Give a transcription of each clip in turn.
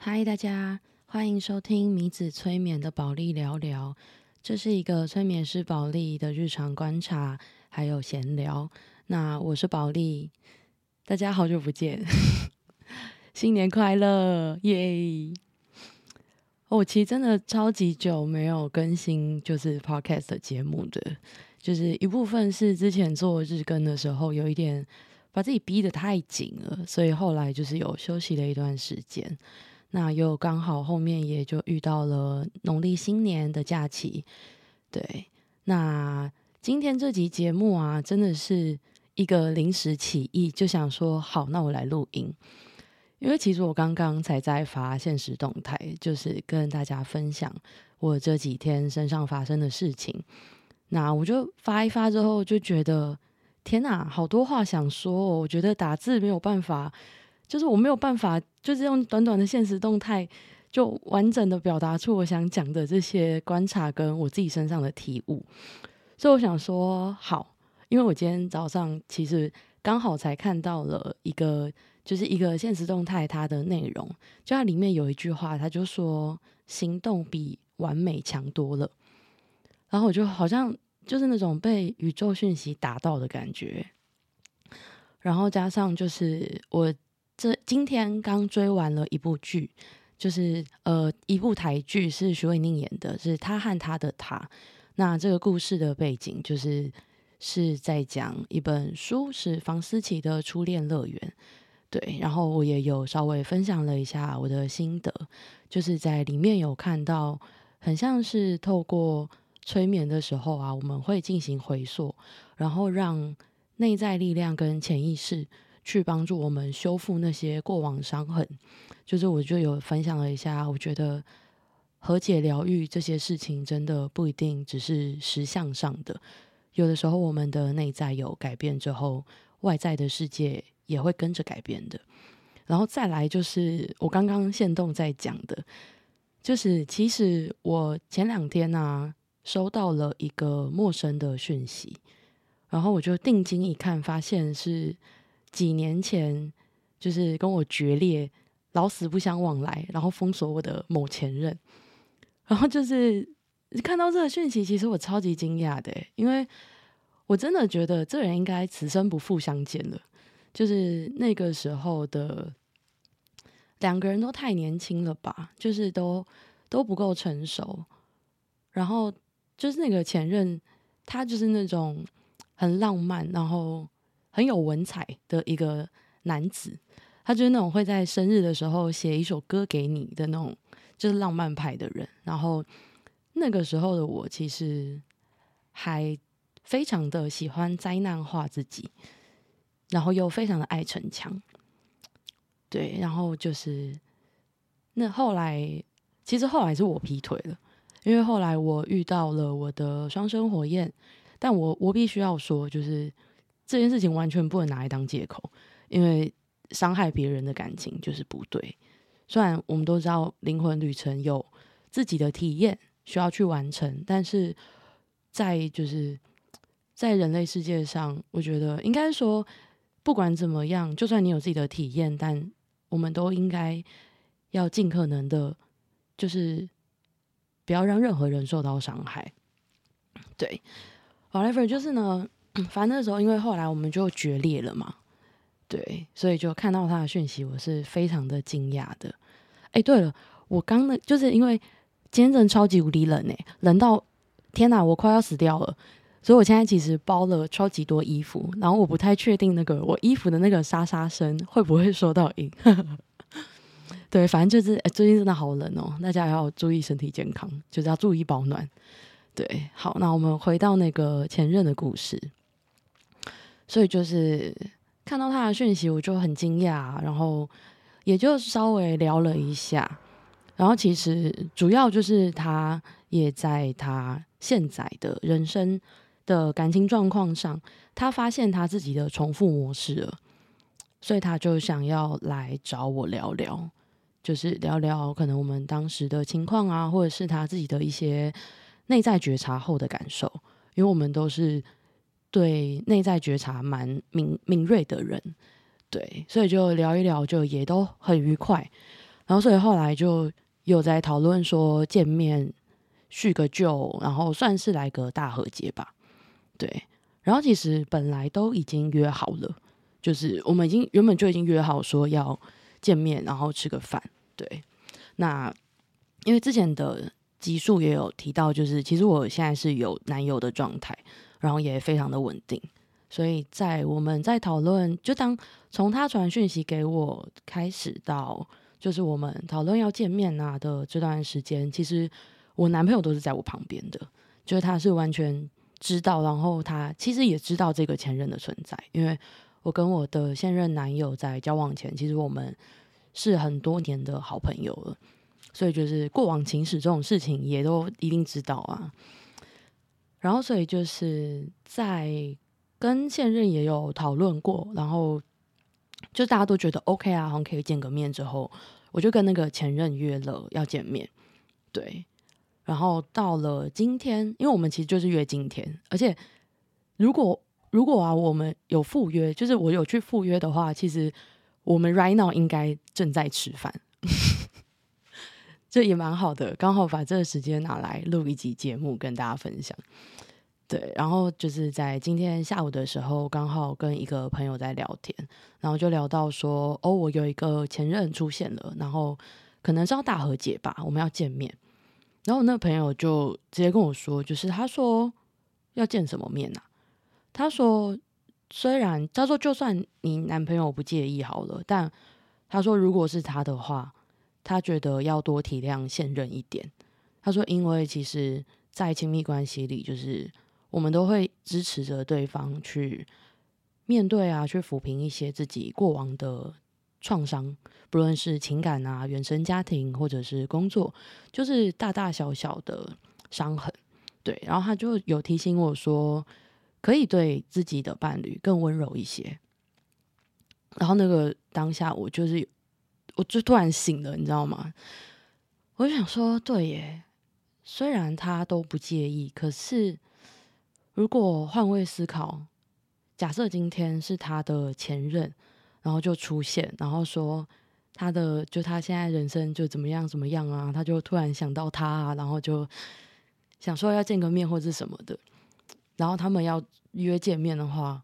嗨，大家欢迎收听米子催眠的宝莉聊聊，这是一个催眠师宝莉的日常观察还有闲聊。那我是宝莉，大家好久不见新年快乐耶！我其实真的超级久没有更新就是 podcast 的节目的，就是一部分是之前做日更的时候有一点把自己逼得太紧了，所以后来就是有休息了一段时间。那又刚好后面也就遇到了农历新年的假期，对。那今天这集节目啊，真的是一个临时起意，就想说好，那我来录音。因为其实我刚刚才在发限时动态，就是跟大家分享我这几天身上发生的事情。那我就发一发之后，就觉得天哪，好多话想说哦，我觉得打字没有办法。就是我没有办法，就是用短短的限时动态就完整的表达出我想讲的这些观察跟我自己身上的体悟，所以我想说好，因为我今天早上其实刚好才看到了一个，就是一个限时动态，它的内容就它里面有一句话，它就说行动比完美强多了，然后我就好像就是那种被宇宙讯息打到的感觉，然后加上就是我今天刚追完了一部剧，就是一部台剧，是徐伟宁演的，是他和他的他。那这个故事的背景就是在讲一本书，是房思琪的初恋乐园，对。然后我也有稍微分享了一下我的心得，就是在里面有看到很像是透过催眠的时候啊，我们会进行回溯，然后让内在力量跟潜意识去帮助我们修复那些过往伤痕，就是我就有分享了一下，我觉得和解疗愈这些事情真的不一定只是实相上的，有的时候我们的内在有改变之后，外在的世界也会跟着改变的。然后再来就是我刚刚限动在讲的，就是其实我前两天啊收到了一个陌生的讯息，然后我就定睛一看，发现是几年前就是跟我决裂老死不相往来，然后封锁我的某前任。然后就是看到这个讯息，其实我超级惊讶的，因为我真的觉得这人应该此生不复相见了，就是那个时候的两个人都太年轻了吧，就是都不够成熟。然后就是那个前任他就是那种很浪漫然后很有文采的一个男子，他就是那种会在生日的时候写一首歌给你的那种，就是浪漫派的人。然后那个时候的我其实还非常的喜欢灾难化自己，然后又非常的爱逞强，对。然后就是那后来，其实后来是我劈腿了，因为后来我遇到了我的双生火焰，但我必须要说，就是这件事情完全不能拿来当借口，因为伤害别人的感情就是不对。虽然我们都知道灵魂旅程有自己的体验需要去完成，但是在人类世界上，我觉得应该说不管怎么样，就算你有自己的体验，但我们都应该要尽可能的就是不要让任何人受到伤害，对。 However 就是呢，反正那时候因为后来我们就决裂了嘛，对，所以就看到他的讯息，我是非常的惊讶的。哎，对了，我刚就是因为今天真的超级无敌冷耶，冷到天哪，我快要死掉了，所以我现在其实包了超级多衣服，然后我不太确定那个我衣服的那个沙沙声会不会收到音对，反正就是最近真的好冷哦，大家要注意身体健康，就是要注意保暖，对。好，那我们回到那个前任的故事。所以就是看到他的讯息，我就很惊讶，然后也就稍微聊了一下。然后其实主要就是他也在他现在的人生的感情状况上，他发现他自己的重复模式了，所以他就想要来找我聊聊，就是聊聊可能我们当时的情况啊，或者是他自己的一些内在觉察后的感受，因为我们都是对内在觉察蛮敏锐的人，对，所以就聊一聊，就也都很愉快。然后所以后来就有在讨论说见面叙个旧，然后算是来个大和解吧。对，然后其实本来都已经约好了，就是我们已经原本就已经约好说要见面，然后吃个饭。对，那因为之前的集数也有提到，就是其实我现在是有男友的状态，然后也非常的稳定，所以在我们在讨论，就当从他传讯息给我开始到就是我们讨论要见面啊的这段时间，其实我男朋友都是在我旁边的，就是他是完全知道，然后他其实也知道这个前任的存在，因为我跟我的现任男友在交往前，其实我们是很多年的好朋友了，所以就是过往情史这种事情也都一定知道啊。然后所以就是在跟现任也有讨论过，然后就大家都觉得 OK 啊，好像可以见个面之后，我就跟那个前任约了要见面。对，然后到了今天，因为我们其实就是约今天，而且如果啊我们有赴约，就是我有去赴约的话，其实我们 right now 应该正在吃饭这也蛮好的，刚好把这个时间拿来录一集节目跟大家分享。对，然后就是在今天下午的时候，刚好跟一个朋友在聊天，然后就聊到说，哦，我有一个前任出现了，然后可能是要大和解吧，我们要见面。然后那朋友就直接跟我说，就是他说要见什么面啊？他说虽然他说就算你男朋友不介意好了，但他说如果是他的话，他觉得要多体谅现任一点。他说因为其实在亲密关系里，就是我们都会支持着对方去面对啊，去抚平一些自己过往的创伤，不论是情感啊、原生家庭或者是工作，就是大大小小的伤痕。对，然后他就有提醒我说，可以对自己的伴侣更温柔一些。然后那个当下，我就突然醒了，你知道吗？我就想说，对耶，虽然他都不介意，可是如果换位思考，假设今天是他的前任，然后就出现，然后说他现在人生就怎么样怎么样啊，他就突然想到他啊，然后就想说要见个面或是什么的，然后他们要约见面的话，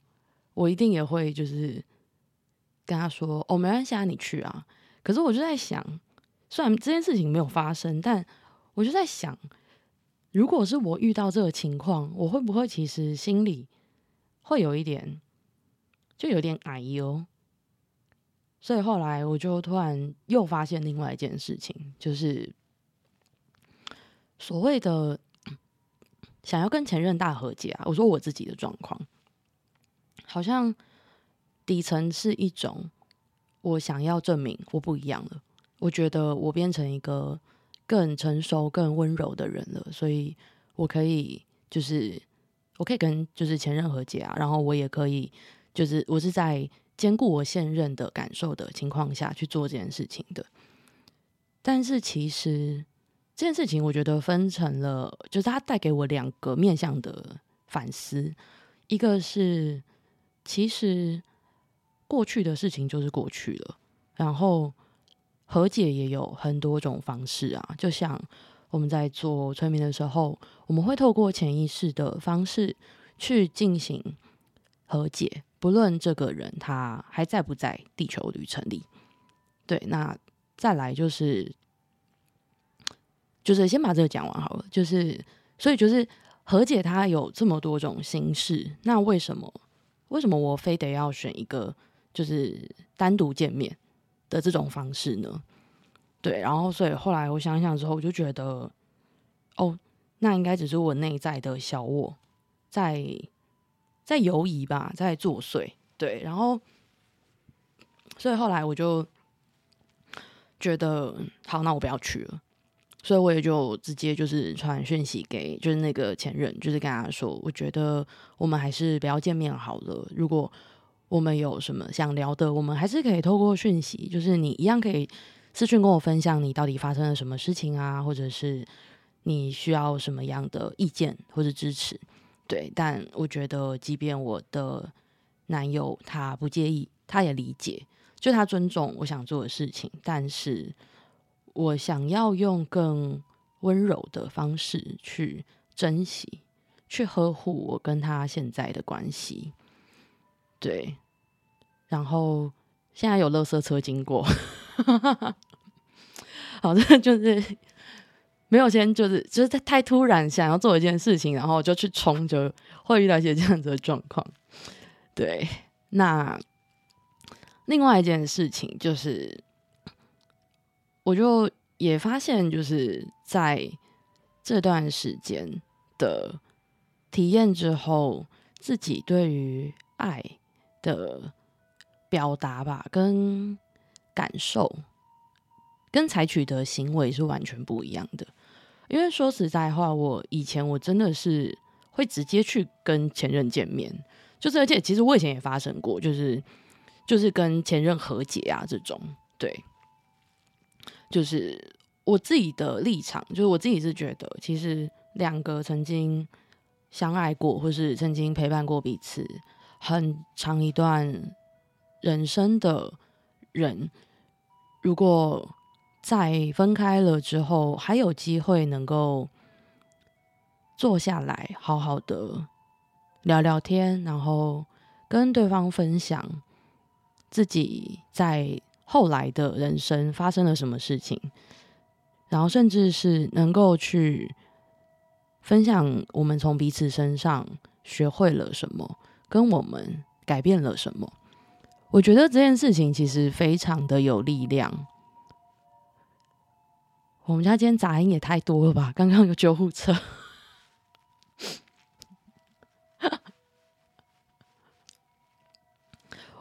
我一定也会就是跟他说，哦，没关系啊，你去啊。可是我就在想，虽然这件事情没有发生，但我就在想，如果是我遇到这个情况，我会不会其实心里会有点哎哟。所以后来我就突然又发现另外一件事情，就是所谓的想要跟前任大和解啊，我说我自己的状况，好像底层是一种我想要证明我不一样了，我觉得我变成一个更成熟更温柔的人了，所以我可以跟就是前任和解啊，然后我也可以就是我是在兼顾我现任的感受的情况下去做这件事情的。但是其实这件事情我觉得分成了，就是它带给我两个面向的反思，一个是其实过去的事情就是过去了，然后和解也有很多种方式啊，就像我们在做催眠的时候，我们会透过潜意识的方式去进行和解，不论这个人他还在不在地球旅程里。对，那再来就是先把这个讲完好了，就是所以就是和解它有这么多种形式，那为什么我非得要选一个就是单独见面的这种方式呢？对，然后所以后来我想想之后，我就觉得，哦，那应该只是我内在的小我在游移吧，在作祟。对，然后所以后来我就觉得，好，那我不要去了。所以我也就直接就是传讯息给就是那个前任，就是跟他说，我觉得我们还是不要见面好了。如果我们有什么想聊的，我们还是可以透过讯息，就是你一样可以私讯跟我分享你到底发生了什么事情啊，或者是你需要什么样的意见或者支持。对，但我觉得即便我的男友他不介意，他也理解，就他尊重我想做的事情，但是我想要用更温柔的方式去珍惜，去呵护我跟他现在的关系。对，然后现在有垃圾车经过好，这就是没有先就是太突然想要做一件事情，然后就去冲，就会遇到一些这样子的状况。对，那另外一件事情就是我就也发现，就是在这段时间的体验之后，自己对于爱的表达吧，跟感受跟采取的行为是完全不一样的。因为说实在话，我以前我真的是会直接去跟前任见面，就是而且其实我以前也发生过，就是跟前任和解啊这种。对，就是我自己的立场，就是我自己是觉得其实两个曾经相爱过或是曾经陪伴过彼此很长一段人生的人，如果在分开了之后还有机会能够坐下来好好的聊聊天，然后跟对方分享自己在后来的人生发生了什么事情，然后甚至是能够去分享我们从彼此身上学会了什么，跟我们改变了什么。我觉得这件事情其实非常的有力量。我们家今天杂音也太多了吧，刚刚有救护车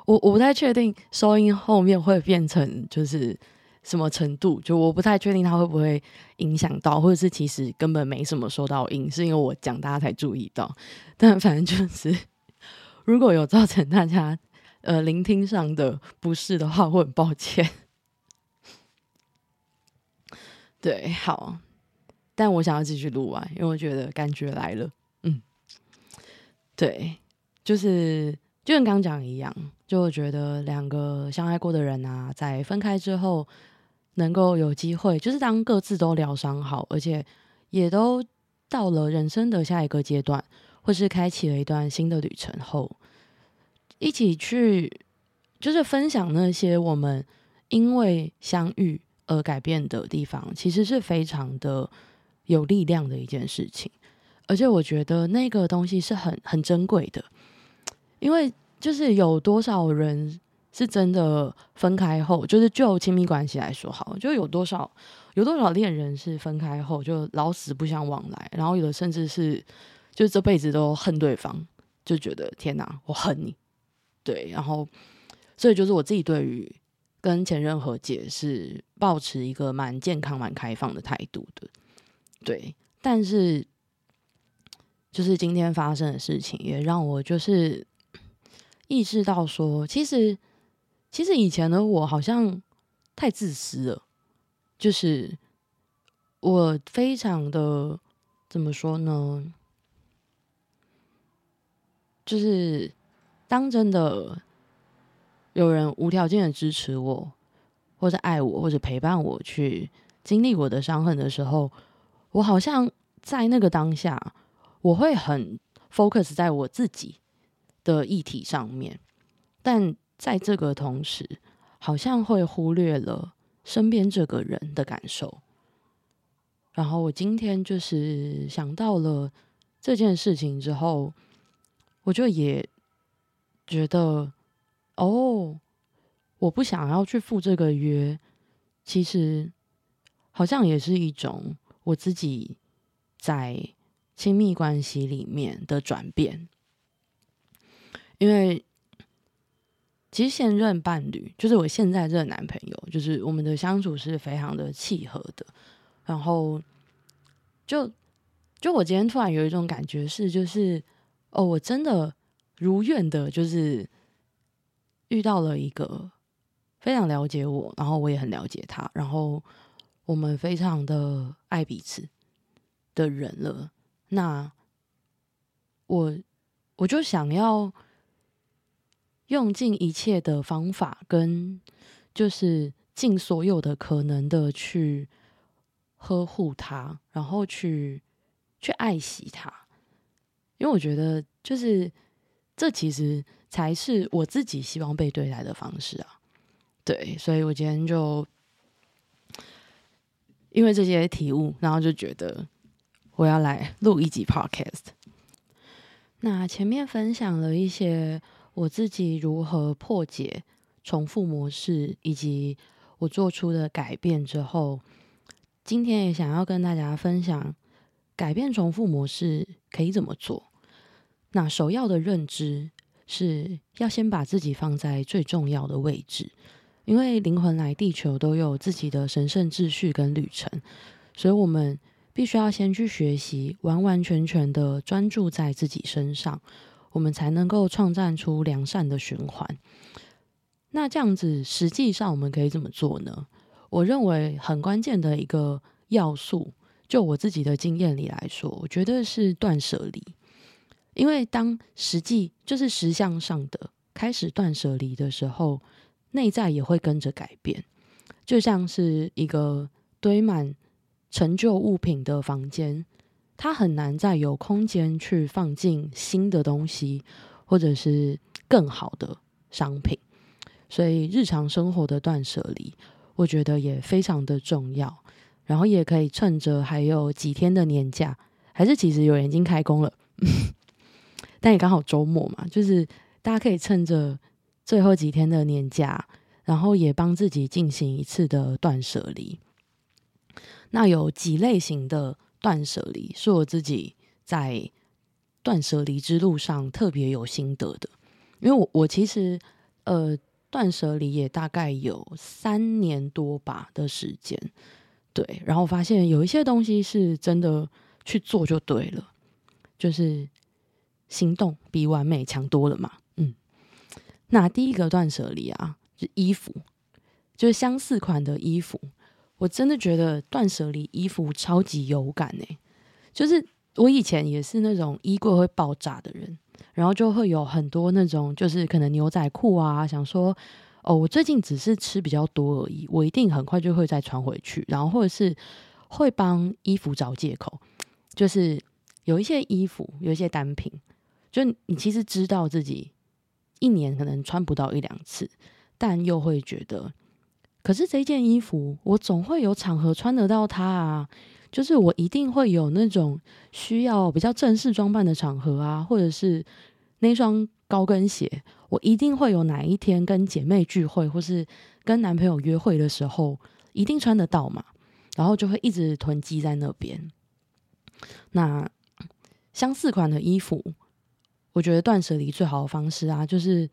我不太确定收音后面会变成就是什么程度，就我不太确定它会不会影响到，或者是其实根本没什么收到音，是因为我讲大家才注意到。但反正就是如果有造成大家聆听上的不适的话，我很抱歉。对，好，但我想要继续录完，因为我觉得感觉来了。嗯，对，就跟刚讲一样，就我觉得两个相爱过的人啊，在分开之后能够有机会，就是当各自都疗伤好，而且也都到了人生的下一个阶段，或是开启了一段新的旅程后，一起去就是分享那些我们因为相遇而改变的地方，其实是非常的有力量的一件事情。而且我觉得那个东西是很珍贵的，因为就是有多少人是真的分开后，就是就亲密关系来说好，就有多少恋人是分开后就老死不相往来，然后有的甚至是就是这辈子都恨对方，就觉得天哪，我恨你。对，然后所以就是我自己对于跟前任和解是抱持一个蛮健康蛮开放的态度的。对，但是就是今天发生的事情也让我就是意识到说，其实以前的我好像太自私了，就是我非常的怎么说呢，就是当真的有人无条件的支持我，或者爱我，或者陪伴我去经历我的伤痕的时候，我好像在那个当下我会很 focus 在我自己的议题上面，但在这个同时好像会忽略了身边这个人的感受。然后我今天就是想到了这件事情之后，我就也觉得哦，我不想要去赴这个约，其实好像也是一种我自己在亲密关系里面的转变。因为其实现任伴侣就是我现在这个男朋友，就是我们的相处是非常的契合的，然后就我今天突然有一种感觉是，就是哦，我真的如愿的就是遇到了一个非常了解我，然后我也很了解他，然后我们非常的爱彼此的人了。那我就想要用尽一切的方法跟就是尽所有的可能的去呵护它，然后去爱惜它。因为我觉得就是这其实才是我自己希望被对待的方式啊。对，所以我今天就因为这些体悟，然后就觉得我要来录一集 podcast。 那前面分享了一些我自己如何破解重复模式，以及我做出的改变之后，今天也想要跟大家分享改变重复模式可以怎么做。那首要的认知是要先把自己放在最重要的位置，因为灵魂来地球都有自己的神圣秩序跟旅程，所以我们必须要先去学习完完全全的专注在自己身上，我们才能够创造出良善的循环。那这样子实际上我们可以怎么做呢？我认为很关键的一个要素，就我自己的经验里来说，我觉得是断舍离。因为当实际就是实相上的开始断舍离的时候，内在也会跟着改变。就像是一个堆满陈旧物品的房间，它很难再有空间去放进新的东西或者是更好的商品，所以日常生活的断舍离我觉得也非常的重要。然后也可以趁着还有几天的年假，还是其实有人已经开工了但也刚好周末嘛，就是大家可以趁着最后几天的年假，然后也帮自己进行一次的断舍离。那有几类型的断舍离是我自己在断舍离之路上特别有心得的，因为 我其实断舍离也大概有3年多吧的时间。对，然后我发现有一些东西是真的去做就对了，就是行动比完美强多了嘛。那第一个断舍离啊，就是衣服，就是相似款的衣服。我真的觉得断舍离衣服超级有感欸，就是我以前也是那种衣柜会爆炸的人，然后就会有很多那种就是可能牛仔裤啊，想说哦，我最近只是吃比较多而已，我一定很快就会再穿回去，然后或者是会帮衣服找借口。就是有一些衣服，有一些单品，就你其实知道自己一年可能穿不到1-2次，但又会觉得可是这件衣服我总会有场合穿得到它啊，就是我一定会有那种需要比较正式装扮的场合啊，或者是那双高跟鞋我一定会有哪一天跟姐妹聚会或是跟男朋友约会的时候一定穿得到嘛，然后就会一直囤积在那边。那相似款的衣服我觉得断舍离最好的方式啊，就是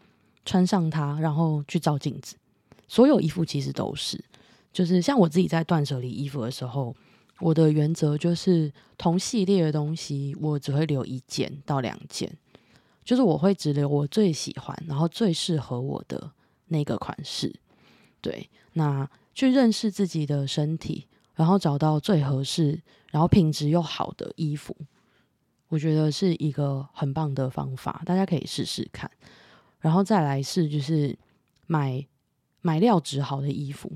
穿上它然后去照镜子。所有衣服其实都是，就是像我自己在断舍离衣服的时候，我的原则就是同系列的东西我只会留1件到2件，就是我会只留我最喜欢然后最适合我的那个款式。对，那去认识自己的身体，然后找到最合适然后品质又好的衣服，我觉得是一个很棒的方法，大家可以试试看。然后再来是就是买料质好的衣服，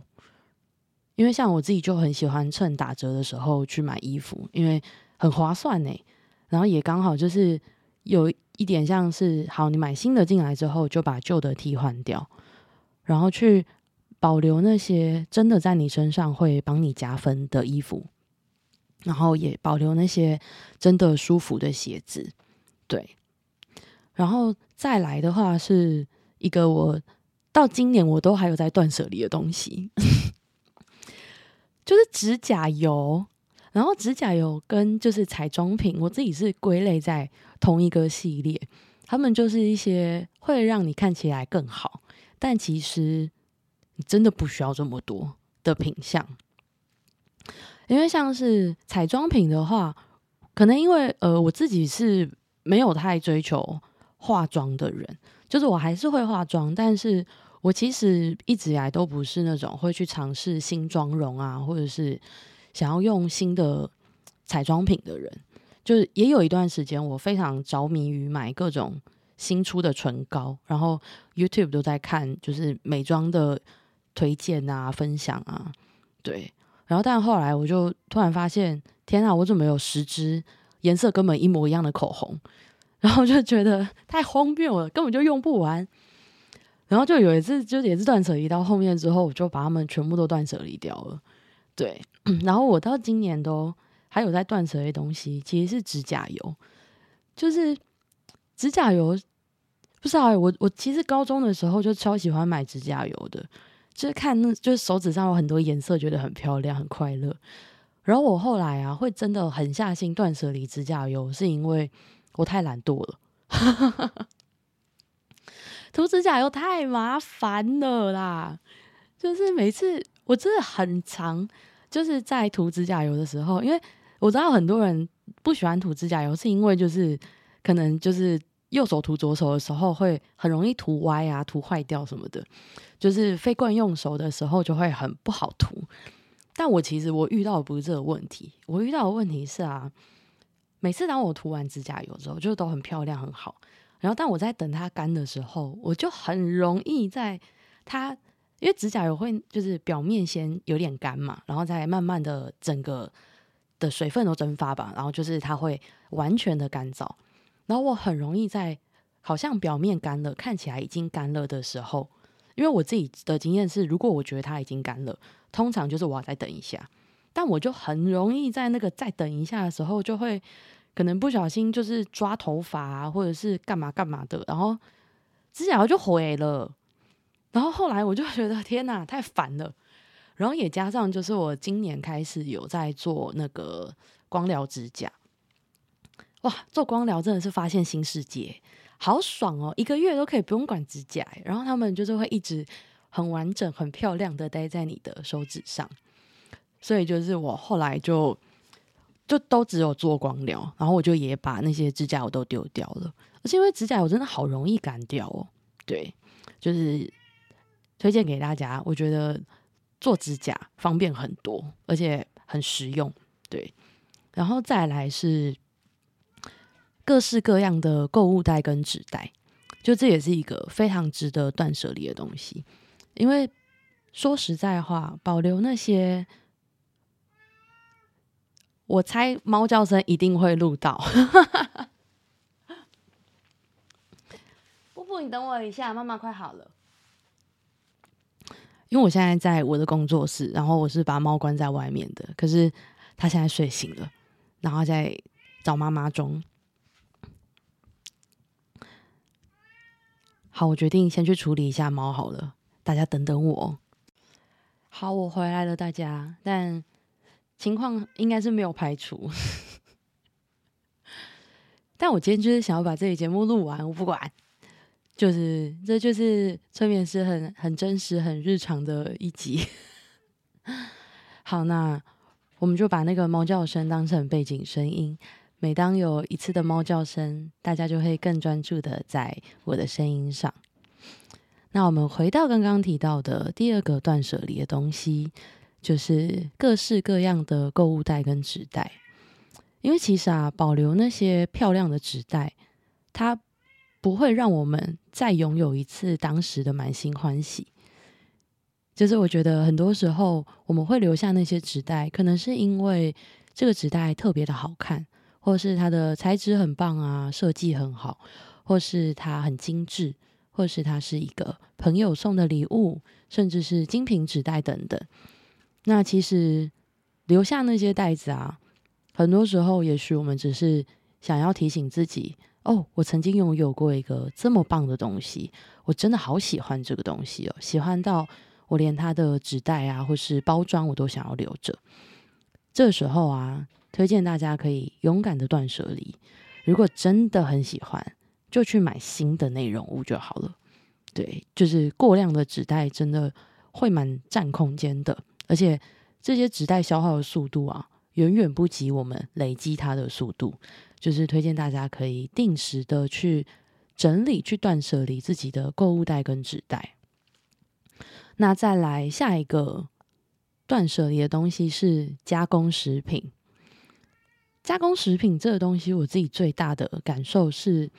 因为像我自己就很喜欢趁打折的时候去买衣服，因为很划算欸，然后也刚好就是有一点像是好，你买新的进来之后就把旧的替换掉，然后去保留那些真的在你身上会帮你加分的衣服，然后也保留那些真的舒服的鞋子。对，然后再来的话是一个我到今年我都还有在断舍离的东西就是指甲油。然后指甲油跟就是彩妆品我自己是归类在同一个系列，他们就是一些会让你看起来更好但其实你真的不需要这么多的品项。因为像是彩妆品的话，可能因为我自己是没有太追求化妆的人，就是我还是会化妆，但是我其实一直以来都不是那种会去尝试新妆容啊，或者是想要用新的彩妆品的人。就是也有一段时间我非常着迷于买各种新出的唇膏，然后 YouTube 都在看就是美妆的推荐啊分享啊，对。然后但后来我就突然发现，天啊，我怎么有10支颜色根本一模一样的口红，然后就觉得太荒谬了，根本就用不完。然后就有一次就也是断舍离到后面之后，我就把它们全部都断舍离掉了，对。然后我到今年都还有在断舍离东西，其实是指甲油，就是指甲油不是啊、欸，我其实高中的时候就超喜欢买指甲油的，就是看那就是手指上有很多颜色，觉得很漂亮很快乐。然后我后来啊会真的狠下心断舍离指甲油，是因为我太懒惰了涂指甲油太麻烦了啦，就是每次我真的很常就是在涂指甲油的时候，因为我知道很多人不喜欢涂指甲油是因为就是可能就是右手涂左手的时候会很容易涂歪啊涂坏掉什么的，就是非惯用手的时候就会很不好涂。但我其实我遇到的不是这个问题，我遇到的问题是啊，每次当我涂完指甲油之后就都很漂亮很好，然后但我在等它干的时候，我就很容易在它，因为指甲油会就是表面先有点干嘛，然后再慢慢的整个的水分都蒸发吧，然后就是它会完全的干燥。然后我很容易在好像表面干了，看起来已经干了的时候，因为我自己的经验是，如果我觉得它已经干了，通常就是我要再等一下。但我就很容易在那个再等一下的时候，就会可能不小心就是抓头发啊，或者是干嘛干嘛的，然后指甲油就毁了。然后后来我就觉得天哪，太烦了。然后也加上就是我今年开始有在做那个光疗指甲。哇，做光疗真的是发现新世界，好爽哦！1个月都可以不用管指甲，然后他们就是会一直很完整、很漂亮的待在你的手指上。所以就是我后来就都只有做光疗，然后我就也把那些指甲油都丢掉了。而且因为指甲油真的好容易干掉哦，对，就是推荐给大家，我觉得做指甲方便很多，而且很实用，对。然后再来是各式各样的购物袋跟纸袋，就这也是一个非常值得断舍离的东西。因为说实在话，保留那些，我猜猫叫声一定会录到布布你等我一下，妈妈快好了。因为我现在在我的工作室，然后我是把猫关在外面的，可是它现在睡醒了，然后在找妈妈中。好，我决定先去处理一下猫好了，大家等等我。好，我回来了大家，但情况应该是没有排除但我今天就是想要把这期节目录完，我不管，就是这就是催眠师很真实很日常的一集好，那我们就把那个猫叫声当成背景声音，每当有一次的猫叫声，大家就会更专注的在我的声音上。那我们回到刚刚提到的第二个断舍离的东西，就是各式各样的购物袋跟纸袋。因为其实啊，保留那些漂亮的纸袋，它不会让我们再拥有一次当时的满心欢喜。就是我觉得很多时候我们会留下那些纸袋，可能是因为这个纸袋特别的好看，或是它的材质很棒啊，设计很好，或是它很精致，或是它是一个朋友送的礼物，甚至是精品纸袋等等。那其实留下那些袋子啊，很多时候也许我们只是想要提醒自己，哦，我曾经拥有过一个这么棒的东西，我真的好喜欢这个东西哦，喜欢到我连它的纸袋啊或是包装我都想要留着。这时候啊，推荐大家可以勇敢的断舍离，如果真的很喜欢，就去买新的内容物就好了。对，就是过量的纸袋真的会蛮占空间的，而且这些纸袋消耗的速度啊，远远不及我们累积它的速度。就是推荐大家可以定时的去整理、去断舍离自己的购物袋跟纸袋。那再来下一个断舍离的东西是加工食品。加工食品这个东西，我自己最大的感受是，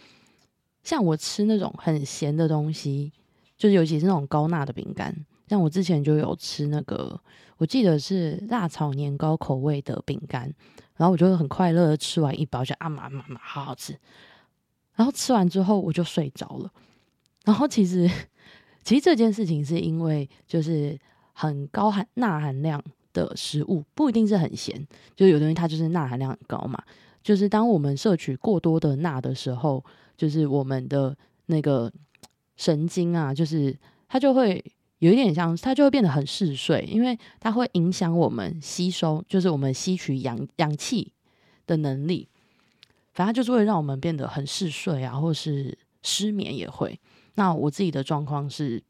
像我吃那种很咸的东西，就是尤其是那种高钠的饼干，像我之前就有吃那个，我记得是辣炒年糕口味的饼干，然后我就很快乐的吃完一包，就啊嘛嘛嘛，好好吃。然后吃完之后我就睡着了。然后其实这件事情是因为就是很高钠含量的食物不一定是很咸，就是有的东西它就是钠含量很高嘛。就是当我们摄取过多的钠的时候，就是我们的那个神经啊，就是它就会有一点像，它就会变得很嗜睡，因为它会影响我们吸收，就是我们吸取氧气的能力。反正它就是会让我们变得很嗜睡啊，或是失眠也会。那我自己的状况是，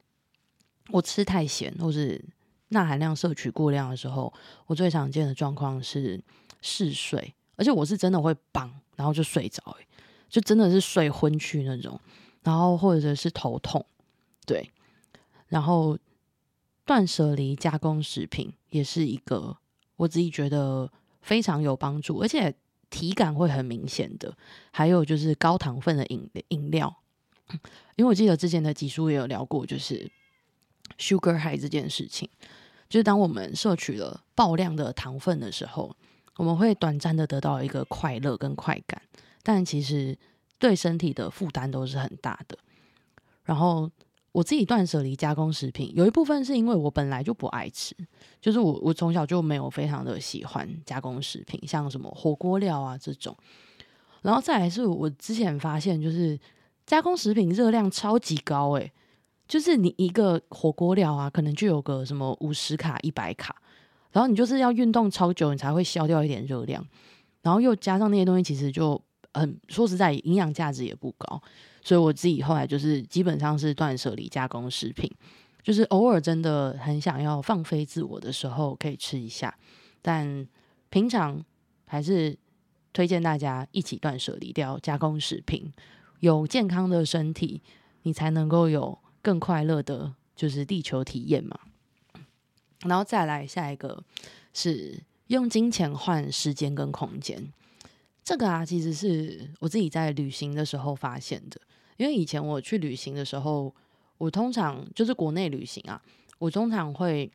我吃太咸或是钠含量摄取过量的时候，我最常见的状况是嗜睡，而且我是真的会绑，然后就睡着、欸，就真的是睡昏去那种，然后或者是头痛，对。然后断舍离加工食品也是一个我自己觉得非常有帮助，而且体感会很明显的。还有就是高糖分的饮料，因为我记得之前的集数也有聊过，就是 sugar high 这件事情，就是当我们摄取了爆量的糖分的时候，我们会短暂的得到一个快乐跟快感，但其实对身体的负担都是很大的。然后我自己断舍离加工食品，有一部分是因为我本来就不爱吃，就是我从小就没有非常的喜欢加工食品，像什么火锅料啊这种。然后再来是我之前发现，就是加工食品热量超级高欸，就是你一个火锅料啊，可能就有个什么50卡、100卡，然后你就是要运动超久，你才会消掉一点热量，然后又加上那些东西，其实就很说实在，营养价值也不高。所以我自己后来就是基本上是断舍离加工食品，就是偶尔真的很想要放飞自我的时候可以吃一下，但平常还是推荐大家一起断舍离掉加工食品，有健康的身体，你才能够有更快乐的就是地球体验嘛。然后再来下一个是用金钱换时间跟空间。这个啊，其实是我自己在旅行的时候发现的。因为以前我去旅行的时候，我通常就是国内旅行啊，我通常会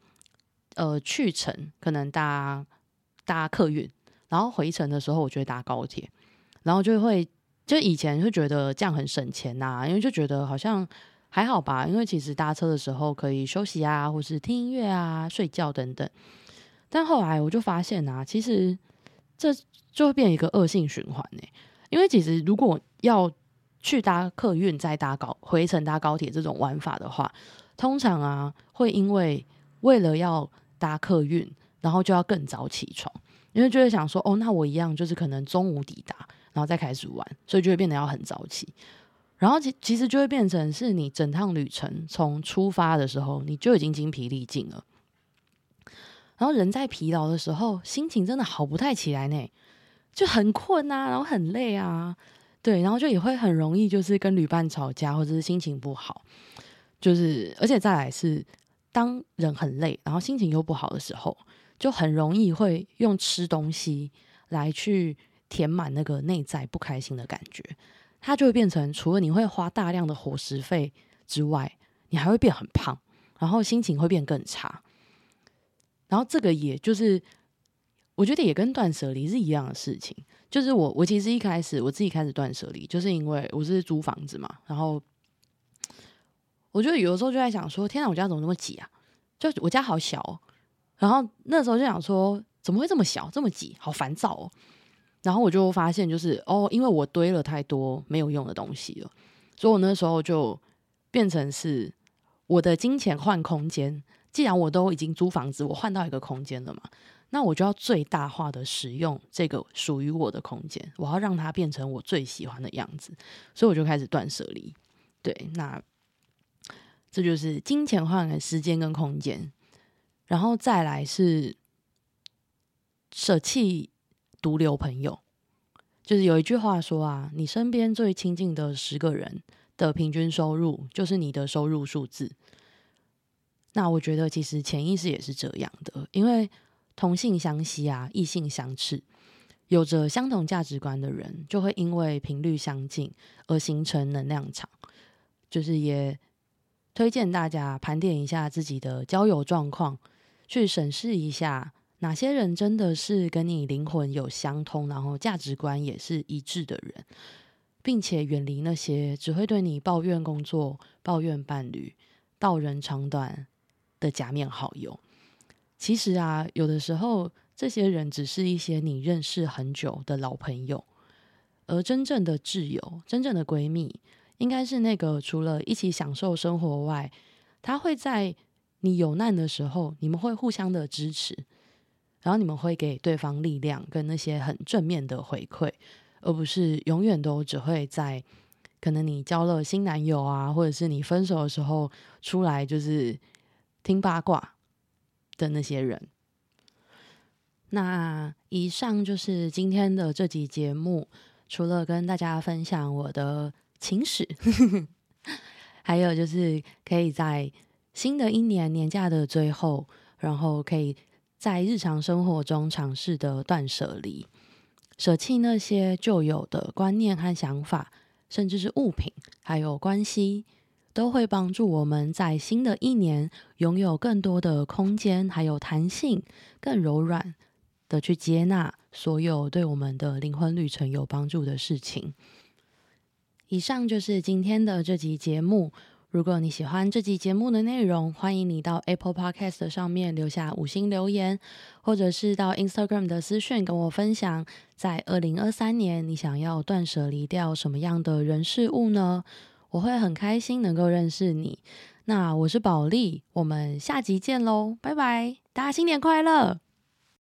去程可能搭客运，然后回程的时候我就会搭高铁，然后就以前会觉得这样很省钱啊，因为就觉得好像还好吧，因为其实搭车的时候可以休息啊，或是听音乐啊、睡觉等等。但后来我就发现啊，其实这就会变成一个恶性循环欸，因为其实如果要去搭客运再搭回程搭高铁这种玩法的话，通常啊会因为为了要搭客运，然后就要更早起床，因为就会想说哦，那我一样就是可能中午抵达，然后再开始玩，所以就会变得要很早起。然后其实就会变成是你整趟旅程从出发的时候你就已经精疲力尽了，然后人在疲劳的时候心情真的好不太起来呢，就很困啊，然后很累啊，对，然后就也会很容易就是跟旅伴吵架，或者是心情不好，就是而且再来是当人很累然后心情又不好的时候，就很容易会用吃东西来去填满那个内在不开心的感觉，它就会变成除了你会花大量的伙食费之外，你还会变很胖，然后心情会变更差。然后这个也就是我觉得也跟断舍离是一样的事情，就是我其实一开始我自己开始断舍离，就是因为我是租房子嘛，然后我就有的时候就在想说，天啊，我家怎么那么挤啊，就我家好小哦，然后那时候就想说怎么会这么小这么挤，好烦躁哦。然后我就发现就是哦，因为我堆了太多没有用的东西了，所以我那时候就变成是我的金钱换空间，既然我都已经租房子，我换到一个空间了嘛，那我就要最大化的使用这个属于我的空间，我要让它变成我最喜欢的样子，所以我就开始断舍离。对，那这就是金钱换的时间跟空间。然后再来是舍弃独留朋友，就是有一句话说啊，你身边最亲近的10个人的平均收入就是你的收入数字。那我觉得其实潜意识也是这样的，因为同性相吸啊，异性相斥，有着相同价值观的人就会因为频率相近而形成能量场，就是也推荐大家盘点一下自己的交友状况，去审视一下哪些人真的是跟你灵魂有相通，然后价值观也是一致的人，并且远离那些只会对你抱怨工作、抱怨伴侣、道人长短的假面好友。其实啊，有的时候这些人只是一些你认识很久的老朋友，而真正的挚友、真正的闺蜜应该是那个除了一起享受生活外，他会在你有难的时候你们会互相的支持，然后你们会给对方力量跟那些很正面的回馈，而不是永远都只会在可能你交了新男友啊，或者是你分手的时候出来就是听八卦的那些人。那以上就是今天的这集节目，除了跟大家分享我的情史还有就是可以在新的一年年假的最后，然后可以在日常生活中尝试的断舍离，舍弃那些旧有的观念和想法，甚至是物品还有关系，都会帮助我们在新的一年拥有更多的空间还有弹性，更柔软的去接纳所有对我们的灵魂旅程有帮助的事情。以上就是今天的这集节目，如果你喜欢这集节目的内容，欢迎你到 Apple Podcast 上面留下5星留言，或者是到 Instagram 的私讯跟我分享，在2023年你想要断舍离掉什么样的人事物呢？我会很开心能够认识你。那我是宝莉，我们下集见咯，拜拜，大家新年快乐！